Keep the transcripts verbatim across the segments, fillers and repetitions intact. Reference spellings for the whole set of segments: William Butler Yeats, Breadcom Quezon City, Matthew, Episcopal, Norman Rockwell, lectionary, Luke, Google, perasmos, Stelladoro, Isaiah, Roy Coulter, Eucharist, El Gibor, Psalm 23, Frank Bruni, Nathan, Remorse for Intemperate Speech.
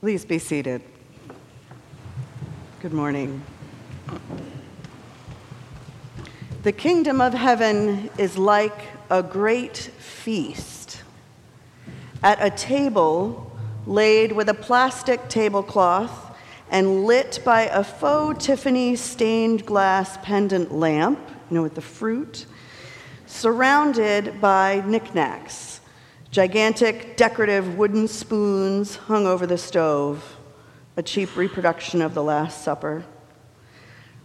Please be seated. Good morning. The kingdom of heaven is like a great feast. At a table laid with a plastic tablecloth and lit by a faux Tiffany stained glass pendant lamp, you know, with the fruit, surrounded by knickknacks, gigantic decorative wooden spoons hung over the stove, a cheap reproduction of the Last Supper.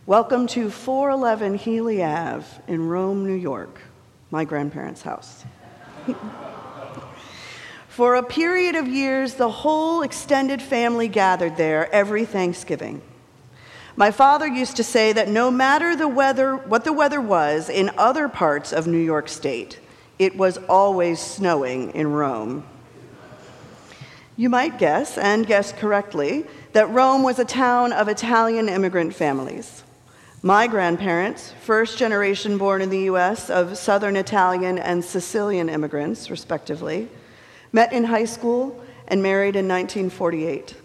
Welcome to four eleven Healy Avenue in Rome, New York, my grandparents' house. For a period of years, the whole extended family gathered there every Thanksgiving. My father used to say that no matter the weather, what the weather was in other parts of New York State, it was always snowing in Rome. You might guess, and guess correctly, that Rome was a town of Italian immigrant families. My grandparents, first generation born in the U S of Southern Italian and Sicilian immigrants, respectively, met in high school and married in nineteen forty-eight.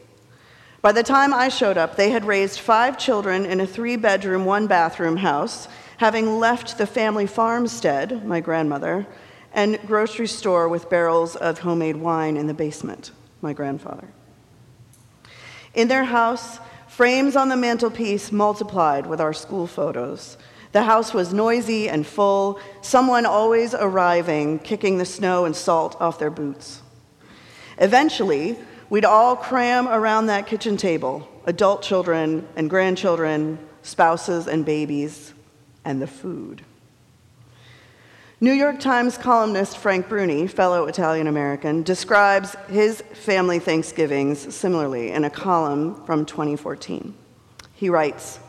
By the time I showed up, they had raised five children in a three-bedroom, one-bathroom house, having left the family farmstead, my grandmother, and grocery store with barrels of homemade wine in the basement, my grandfather. In their house, frames on the mantelpiece multiplied with our school photos. The house was noisy and full, someone always arriving, kicking the snow and salt off their boots. Eventually, we'd all cram around that kitchen table, adult children and grandchildren, spouses and babies, and the food. New York Times columnist Frank Bruni, fellow Italian-American, describes his family Thanksgivings similarly in a column from twenty fourteen. He writes,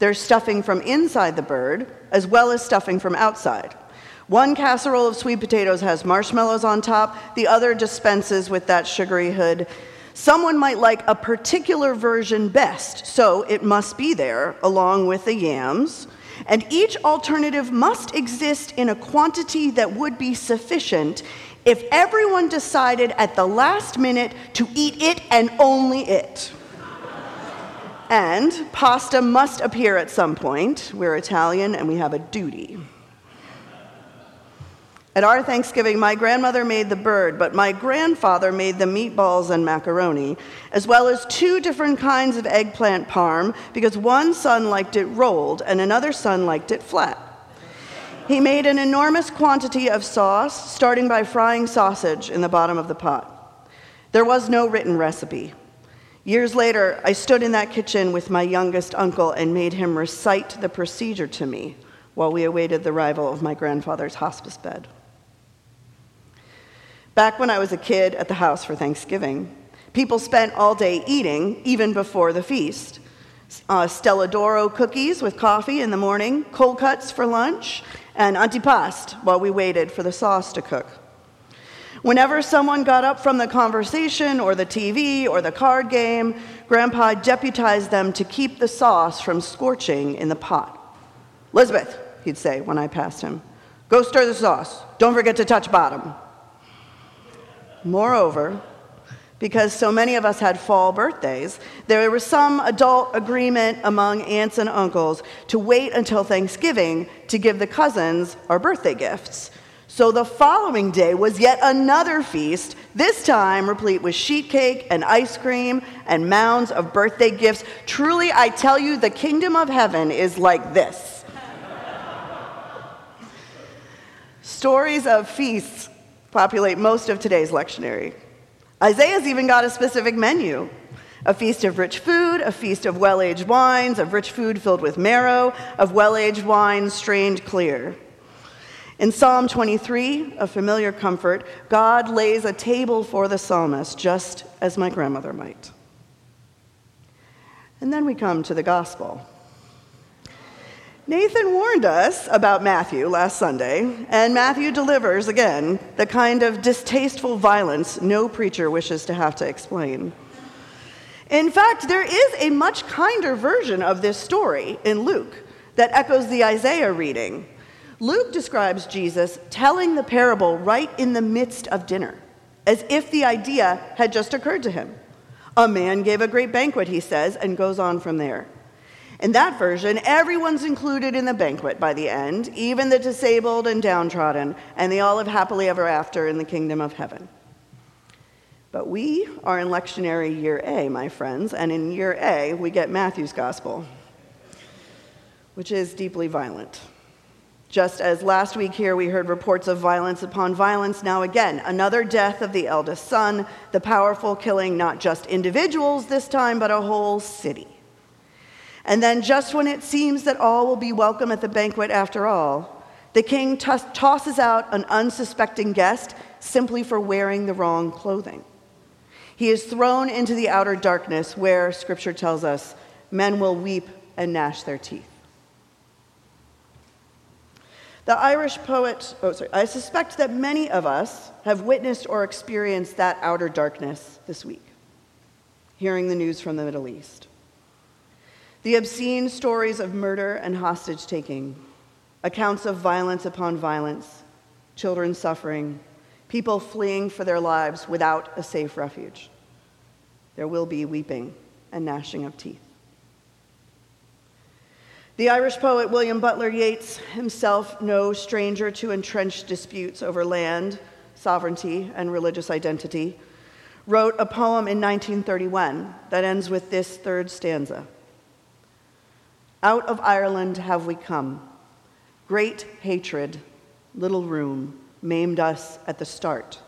"There's stuffing from inside the bird as well as stuffing from outside. One casserole of sweet potatoes has marshmallows on top, the other dispenses with that sugary hood. Someone might like a particular version best, so it must be there along with the yams. And each alternative must exist in a quantity that would be sufficient if everyone decided at the last minute to eat it and only it." And pasta must appear at some point. We're Italian and we have a duty. At our Thanksgiving, my grandmother made the bird, but my grandfather made the meatballs and macaroni, as well as two different kinds of eggplant parm, because one son liked it rolled and another son liked it flat. He made an enormous quantity of sauce, starting by frying sausage in the bottom of the pot. There was no written recipe. Years later, I stood in that kitchen with my youngest uncle and made him recite the procedure to me while we awaited the arrival of my grandfather's hospice bed. Back when I was a kid at the house for Thanksgiving, people spent all day eating, even before the feast. Uh, Stelladoro cookies with coffee in the morning, cold cuts for lunch, and antipasto while we waited for the sauce to cook. Whenever someone got up from the conversation or the T V or the card game, Grandpa deputized them to keep the sauce from scorching in the pot. "Elizabeth," he'd say when I passed him, "go stir the sauce. Don't forget to touch bottom." Moreover, because so many of us had fall birthdays, there was some adult agreement among aunts and uncles to wait until Thanksgiving to give the cousins our birthday gifts. So the following day was yet another feast, this time replete with sheet cake and ice cream and mounds of birthday gifts. Truly, I tell you, the kingdom of heaven is like this. Stories of feasts populate most of today's lectionary. Isaiah's even got a specific menu: a feast of rich food, a feast of well-aged wines, of rich food filled with marrow, of well-aged wines strained clear. In Psalm twenty-three, a familiar comfort, God lays a table for the psalmist, just as my grandmother might. And then we come to the gospel. Nathan warned us about Matthew last Sunday, and Matthew delivers, again, the kind of distasteful violence no preacher wishes to have to explain. In fact, there is a much kinder version of this story in Luke that echoes the Isaiah reading. Luke describes Jesus telling the parable right in the midst of dinner, as if the idea had just occurred to him. A man gave a great banquet, he says, and goes on from there. In that version, everyone's included in the banquet by the end, even the disabled and downtrodden, and they all live happily ever after in the kingdom of heaven. But we are in lectionary year A, my friends, and in year A, we get Matthew's gospel, which is deeply violent. Just as last week here we heard reports of violence upon violence, now again, another death of the eldest son, the powerful killing not just individuals this time, but a whole city. And then just when it seems that all will be welcome at the banquet after all, the king t- tosses out an unsuspecting guest simply for wearing the wrong clothing. He is thrown into the outer darkness where, Scripture tells us, men will weep and gnash their teeth. The Irish poet, oh sorry, I suspect that many of us have witnessed or experienced that outer darkness this week, hearing the news from the Middle East. The obscene stories of murder and hostage-taking, accounts of violence upon violence, children suffering, people fleeing for their lives without a safe refuge. There will be weeping and gnashing of teeth. The Irish poet William Butler Yeats, himself no stranger to entrenched disputes over land, sovereignty, and religious identity, wrote a poem in nineteen thirty-one that ends with this third stanza. Out of Ireland have we come. Great hatred, little room, maimed us at the start.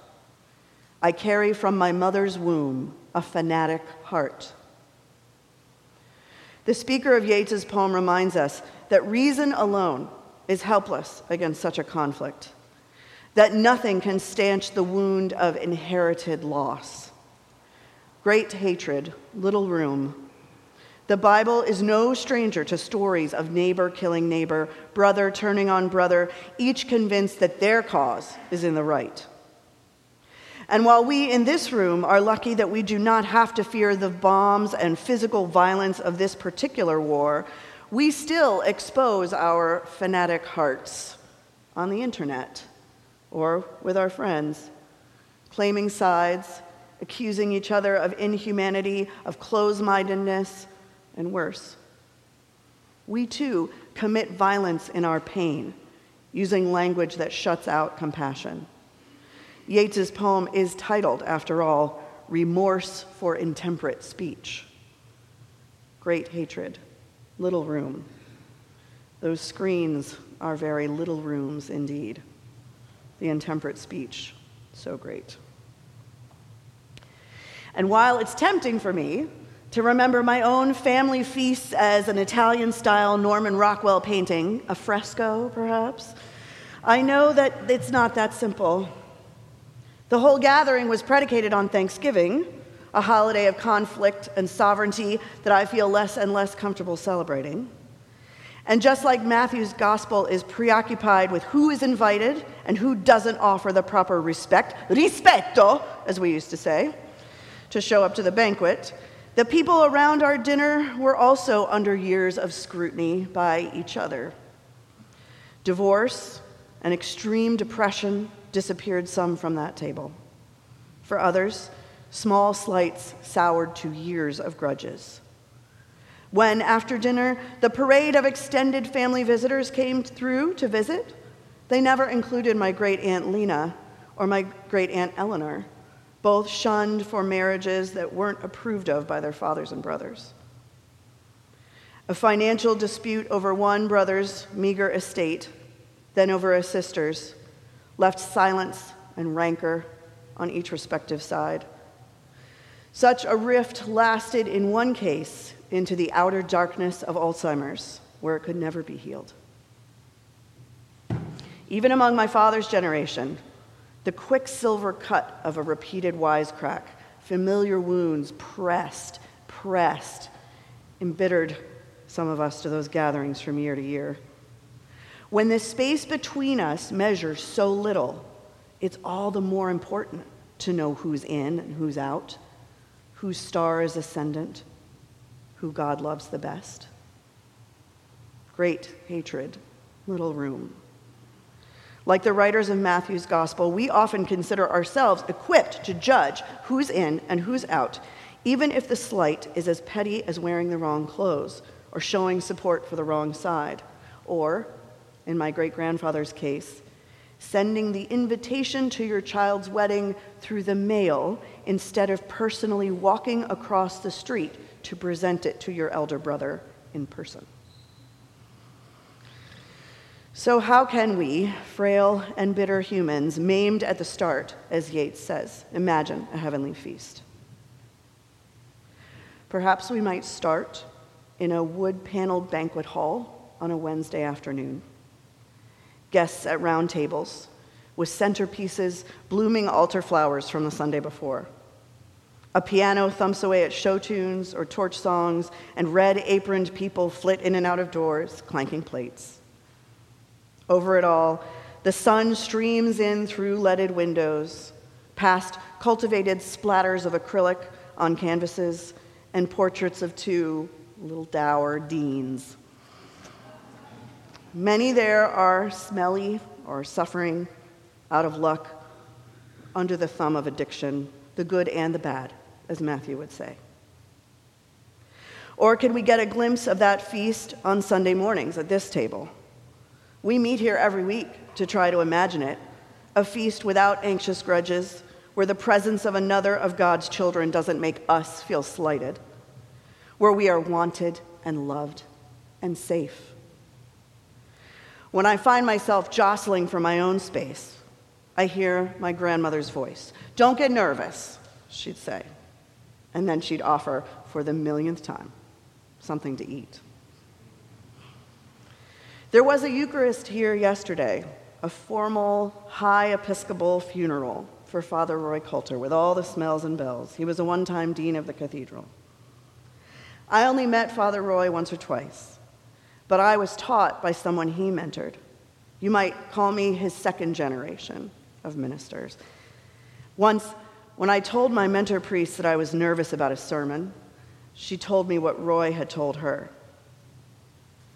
I carry from my mother's womb a fanatic heart. The speaker of Yeats's poem reminds us that reason alone is helpless against such a conflict, that nothing can stanch the wound of inherited loss. Great hatred, little room. The Bible is no stranger to stories of neighbor killing neighbor, brother turning on brother, each convinced that their cause is in the right. And while we in this room are lucky that we do not have to fear the bombs and physical violence of this particular war, we still expose our fanatic hearts on the internet or with our friends, claiming sides, accusing each other of inhumanity, of closed-mindedness, and worse. We too commit violence in our pain, using language that shuts out compassion. Yeats's poem is titled, after all, Remorse for Intemperate Speech. Great hatred, little room. Those screens are very little rooms indeed. The intemperate speech, so great. And while it's tempting for me to remember my own family feasts as an Italian-style Norman Rockwell painting, a fresco perhaps, I know that it's not that simple. The whole gathering was predicated on Thanksgiving, a holiday of conflict and sovereignty that I feel less and less comfortable celebrating. And just like Matthew's gospel is preoccupied with who is invited and who doesn't offer the proper respect, rispetto, as we used to say, to show up to the banquet, the people around our dinner were also under years of scrutiny by each other. Divorce and extreme depression disappeared some from that table. For others, small slights soured to years of grudges. When, after dinner, the parade of extended family visitors came through to visit, they never included my great-aunt Lena or my great-aunt Eleanor, both shunned for marriages that weren't approved of by their fathers and brothers. A financial dispute over one brother's meager estate, then over a sister's, left silence and rancor on each respective side. Such a rift lasted in one case into the outer darkness of Alzheimer's, where it could never be healed. Even among my father's generation, the quicksilver cut of a repeated wisecrack, familiar wounds pressed, pressed, embittered some of us to those gatherings from year to year. When the space between us measures so little, it's all the more important to know who's in and who's out, whose star is ascendant, who God loves the best. Great hatred, little room. Like the writers of Matthew's gospel, we often consider ourselves equipped to judge who's in and who's out, even if the slight is as petty as wearing the wrong clothes or showing support for the wrong side, or, in my great-grandfather's case, sending the invitation to your child's wedding through the mail instead of personally walking across the street to present it to your elder brother in person. So how can we, frail and bitter humans, maimed at the start, as Yeats says, imagine a heavenly feast? Perhaps we might start in a wood-paneled banquet hall on a Wednesday afternoon. Guests at round tables with centerpieces, blooming altar flowers from the Sunday before. A piano thumps away at show tunes or torch songs, and red-aproned people flit in and out of doors, clanking plates. Over it all, the sun streams in through leaded windows, past cultivated splatters of acrylic on canvases and portraits of two little dour deans. Many there are smelly or suffering, out of luck, under the thumb of addiction, the good and the bad, as Matthew would say. Or can we get a glimpse of that feast on Sunday mornings at this table? We meet here every week to try to imagine it, a feast without anxious grudges, where the presence of another of God's children doesn't make us feel slighted, where we are wanted and loved and safe. When I find myself jostling for my own space, I hear my grandmother's voice. "Don't get nervous," she'd say. And then she'd offer, for the millionth time, something to eat. There was a Eucharist here yesterday, a formal, high Episcopal funeral for Father Roy Coulter with all the smells and bells. He was a one-time dean of the cathedral. I only met Father Roy once or twice, but I was taught by someone he mentored. You might call me his second generation of ministers. Once, when I told my mentor priest that I was nervous about a sermon, she told me what Roy had told her.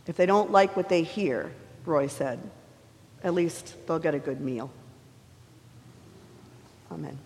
If they don't like what they hear, Roy said, at least they'll get a good meal. Amen.